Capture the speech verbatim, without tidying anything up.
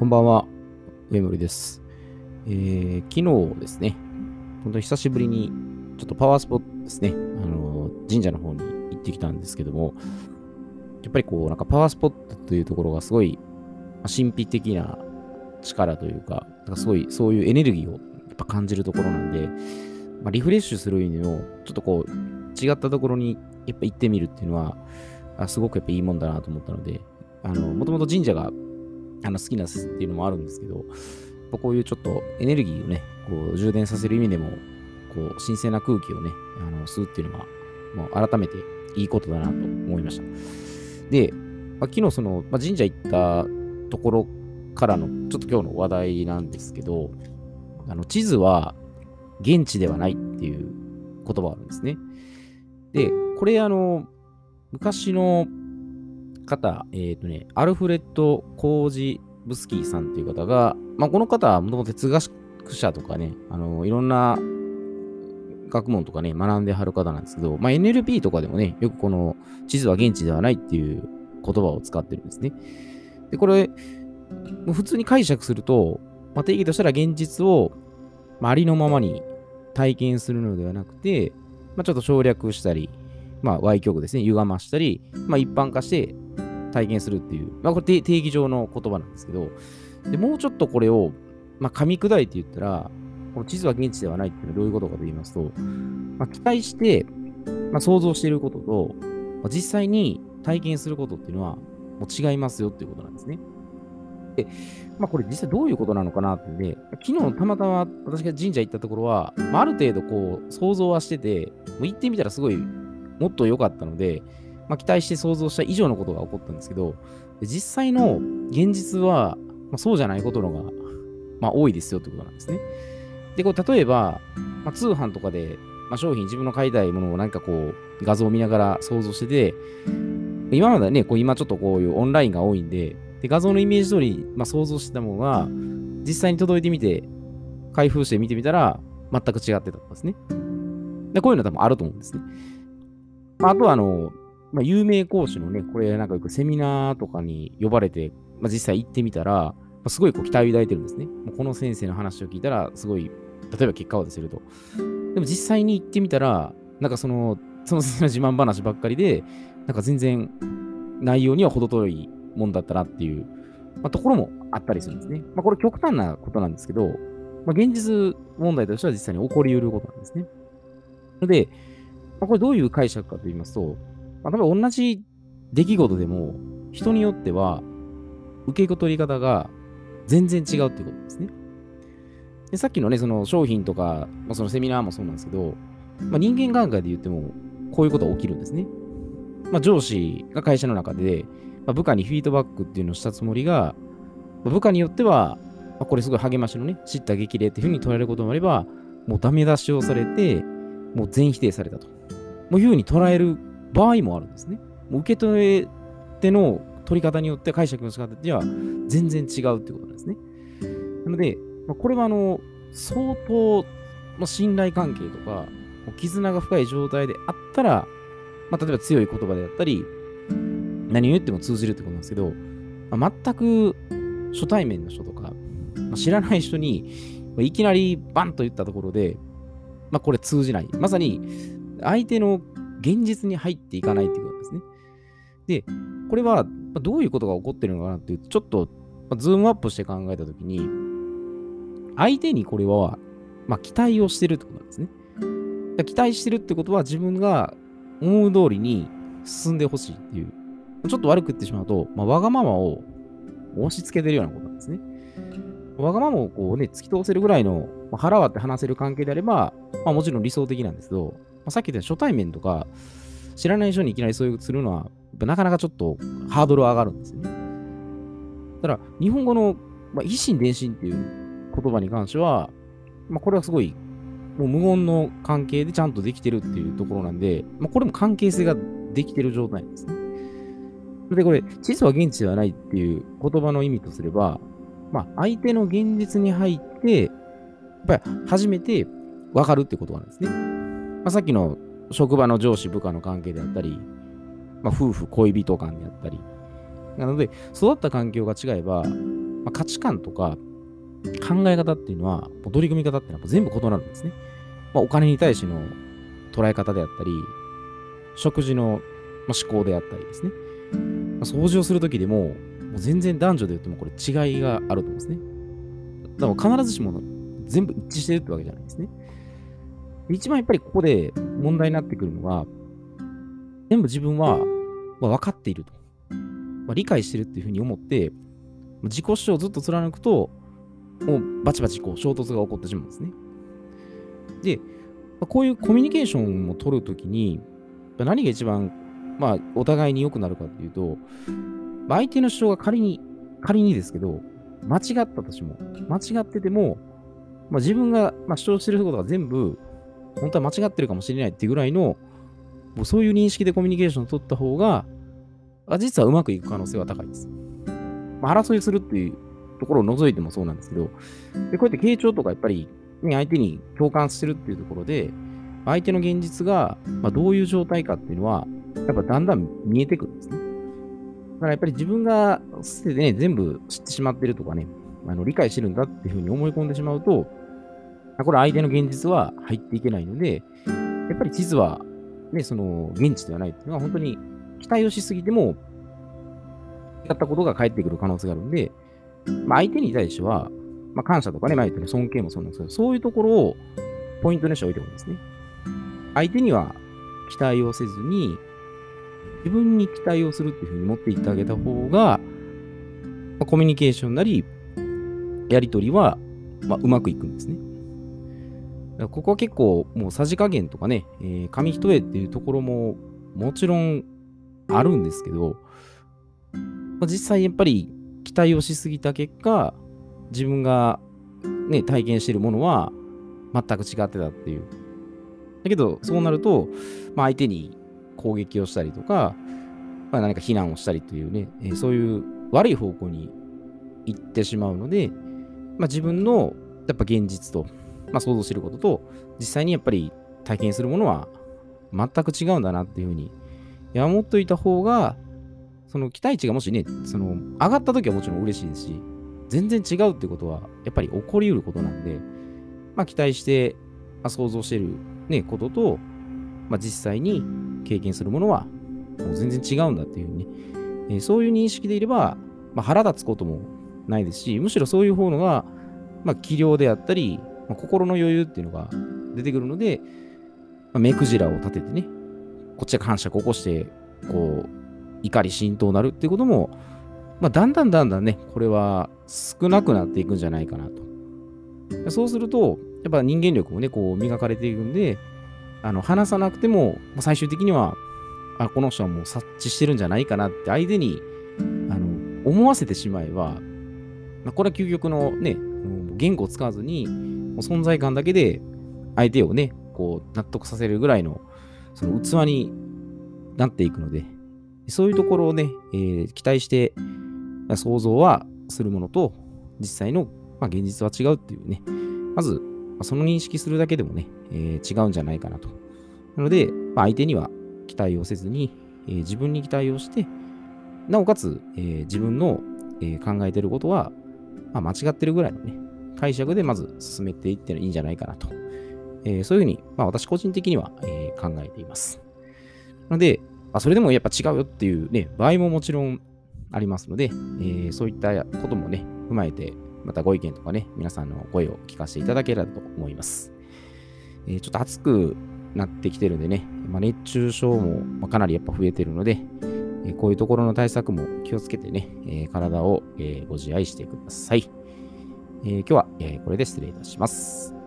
こんばんは、上森です、えー。昨日ですね、本当に久しぶりに、ちょっとパワースポットですね、あのー、神社の方に行ってきたんですけども、やっぱりこう、なんかパワースポットというところがすごい、神秘的な力というか、なんかすごい、そういうエネルギーをやっぱ感じるところなんで、まあ、リフレッシュする意味を、ちょっとこう、違ったところにやっぱ行ってみるっていうのは、あすごくやっぱいいもんだなと思ったので、あのー、もともと神社が、あの好きなっていうのもあるんですけど、こういうちょっとエネルギーをね、こう充電させる意味でも、こう神聖な空気をね、あの吸うっていうのは、もう改めていいことだなと思いました。で、まあ、昨日その、まあ、神社行ったところからの、ちょっと今日の話題なんですけど、あの地図は現地ではないっていう言葉があるんですね。で、これあの、昔の方、えっとね、アルフレッド・コージブスキーさんという方が、まあ、この方はもともと哲学者とかね、あのいろんな学問とかね、学んではる方なんですけど、まあ、エヌエルピー とかでもね、よくこの地図は現地ではないっていう言葉を使ってるんですね。で、これ、普通に解釈すると、まあ、定義としたら現実を、まあ、ありのままに体験するのではなくて、まあ、ちょっと省略したり、まあ、歪曲ですね、歪ましたり、まあ、一般化して、体験するっていう、まあ、これ定義上の言葉なんですけど、でもうちょっとこれを、まあ、噛み砕いて言ったら、この地図は現地ではないっていうのはどういうことかと言いますと、まあ、期待して、まあ、想像していることと、まあ、実際に体験することっていうのはもう違いますよっていうことなんですね。で、まあ、これ実際どういうことなのかなってんで、昨日たまたま私が神社行ったところは、まあ、ある程度こう想像はしてて、もう行ってみたらすごいもっと良かったので、まあ、期待して想像した以上のことが起こったんですけど、実際の現実は、まあ、そうじゃないことのが、まあ、多いですよということなんですね。で、こう例えば、まあ、通販とかで、まあ、商品自分の買いたいものをなんかこう画像を見ながら想像してて、今までね、こう今ちょっとこういうオンラインが多いんで、で画像のイメージ通り、まあ、想像してたものが実際に届いてみて開封して見てみたら全く違ってたんですね。で、こういうの多分あると思うんですね。まあ、あとはあのまあ、有名講師のね、これなんかよくセミナーとかに呼ばれて、まあ、実際行ってみたら、まあ、すごいこう期待を抱いてるんですね。この先生の話を聞いたら、すごい、例えば結果を出せると。でも実際に行ってみたら、なんかその、その先生の自慢話ばっかりで、なんか全然内容には程遠いもんだったなっていう、まあ、ところもあったりするんですね。まあ、これ極端なことなんですけど、まあ、現実問題としては実際に起こり得ることなんですね。で、まあ、これどういう解釈かと言いますと、まあ、多分同じ出来事でも、人によっては、受け取り方が全然違うっていうことですね。で、さっきのね、その商品とか、まあ、そのセミナーもそうなんですけど、まあ、人間関係で言っても、こういうことが起きるんですね。まあ、上司が会社の中で、まあ、部下にフィードバックっていうのをしたつもりが、まあ、部下によっては、まあ、これすごい励ましのね、叱咤激励っていうふうに捉えることもあれば、もうダメ出しをされて、もう全否定されたと。もういうふうに捉える場合もあるんですね。もう受け取り手の取り方によって解釈の仕方では全然違うということなんですね。なので、まあ、これはあの相当、まあ、信頼関係とか絆が深い状態であったら、まあ、例えば強い言葉であったり何を言っても通じるってことなんですけど、まあ、全く初対面の人とか、まあ、知らない人にいきなりバンと言ったところで、まあ、これ通じない。まさに相手の現実に入っていかないっていうことですね。で、これはどういうことが起こってるのかなっていう、ちょっとズームアップして考えたときに、相手にこれは、まあ、期待をしてるってことなんですね。期待してるってことは自分が思う通りに進んでほしいっていう、ちょっと悪く言ってしまうと、まあ、わがままを押し付けてるようなことなんですね。わがままをこうね、突き通せるぐらいの、まあ、腹割って話せる関係であれば、まあ、もちろん理想的なんですけど、さっき言った初対面とか知らない人にいきなりそういうするのはなかなかちょっとハードル上がるんですよね。ただ日本語の、まあ、以心伝心っていう言葉に関しては、まあ、これはすごいもう無言の関係でちゃんとできてるっていうところなんで、まあ、これも関係性ができてる状態なんですね。で、これ地図は現地ではないっていう言葉の意味とすれば、まあ、相手の現実に入ってやっぱり初めて分かるってことなんですね。まあ、さっきの職場の上司部下の関係であったり、まあ、夫婦恋人間であったり、なので育った環境が違えば、まあ、価値観とか考え方っていうのは、取り組み方っていうのは全部異なるんですね。まあ、お金に対しての捉え方であったり、食事の思考であったりですね。まあ、掃除をするときでも、もう全然男女で言ってもこれ違いがあると思うんですね。だから必ずしも全部一致してるってわけじゃないんですね。一番やっぱりここで問題になってくるのは、全部自分は分かっていると。まあ、理解してるっていうふうに思って、自己主張をずっと貫くと、もうバチバチこう衝突が起こってしまうんですね。で、こういうコミュニケーションを取るときに、何が一番、まあ、お互いに良くなるかっていうと、相手の主張が仮に、仮にですけど、間違ったとしても、間違ってても、まあ、自分が主張してることが全部、本当は間違ってるかもしれないっていうぐらいの、もうそういう認識でコミュニケーションを取った方が、実はうまくいく可能性は高いです。まあ、争いするっていうところを除いてもそうなんですけど、でこうやって傾聴とかやっぱり、ね、相手に共感してるっていうところで、相手の現実が、まあ、どういう状態かっていうのは、やっぱだんだん見えてくるんですね。だからやっぱり自分がすでに、ね、全部知ってしまってるとかね、あの理解してるんだっていうふうに思い込んでしまうと、これ相手の現実は入っていけないので、やっぱり地図は、ね、その現地ではないっていうのは本当に期待をしすぎても、やったことが返ってくる可能性があるんで、まあ、相手に対しては、まあ、感謝とかね、相手の尊敬もそうなんですけど、そういうところをポイントにしておいてもですね。相手には期待をせずに、自分に期待をするっていうふうに持っていってあげた方が、まあ、コミュニケーションなり、やりとりは、まあ、うまくいくんですね。ここは結構、もうさじ加減とかね、えー、紙一重っていうところも、もちろんあるんですけど、まあ、実際やっぱり期待をしすぎた結果、自分が、ね、体験しているものは全く違ってたっていう。だけど、そうなると、まあ、相手に攻撃をしたりとか、まあ、何か非難をしたりというね、えー、そういう悪い方向に行ってしまうので、まあ、自分のやっぱ現実と、まあ、想像していることと、実際にやっぱり体験するものは全く違うんだなっていうふうに、いや、持っといた方が、その期待値がもしね、その上がった時はもちろん嬉しいですし、全然違うってことはやっぱり起こりうることなんで、まあ、期待して、まあ、想像している、ね、ことと、まあ、実際に経験するものはもう全然違うんだっていうふうに、ねえー、そういう認識でいれば、まあ、腹立つこともないですし、むしろそういう方のが、まあ、器量であったり、まあ、心の余裕っていうのが出てくるので、まあ、目くじらを立ててね、こっちが感触を起こして、こう、怒り浸透になるっていうことも、まあ、だんだんだんだんね、これは少なくなっていくんじゃないかなと。そうすると、やっぱ人間力もね、こう磨かれていくんで、あの話さなくても、最終的には、あ、この人はもう察知してるんじゃないかなって相手にあの思わせてしまえば、まあ、これは究極のね、言語を使わずに、存在感だけで相手をね、こう納得させるぐらいの、その器になっていくので、そういうところをね、えー、期待して想像はするものと実際の、まあ、現実は違うっていうね、まず、まあ、その認識するだけでもね、えー、違うんじゃないかなと。なので、まあ、相手には期待をせずに、えー、自分に期待をして、なおかつ、えー、自分の、えー、考えてることは、まあ、間違ってるぐらいのね、解釈でまず進めていっていいんじゃないかなと。えー、そういうふうに、まあ、私個人的には、えー、考えています。なので、それでもやっぱ違うよっていうね、場合ももちろんありますので、えー、そういったこともね、踏まえて、またご意見とかね、皆さんの声を聞かせていただければと思います。えー、ちょっと暑くなってきてるんでね、まあ、熱中症もかなりやっぱ増えてるので、えー、こういうところの対策も気をつけてね、えー、体を、えー、ご自愛してください。えー、今日は、えー、これで失礼いたします。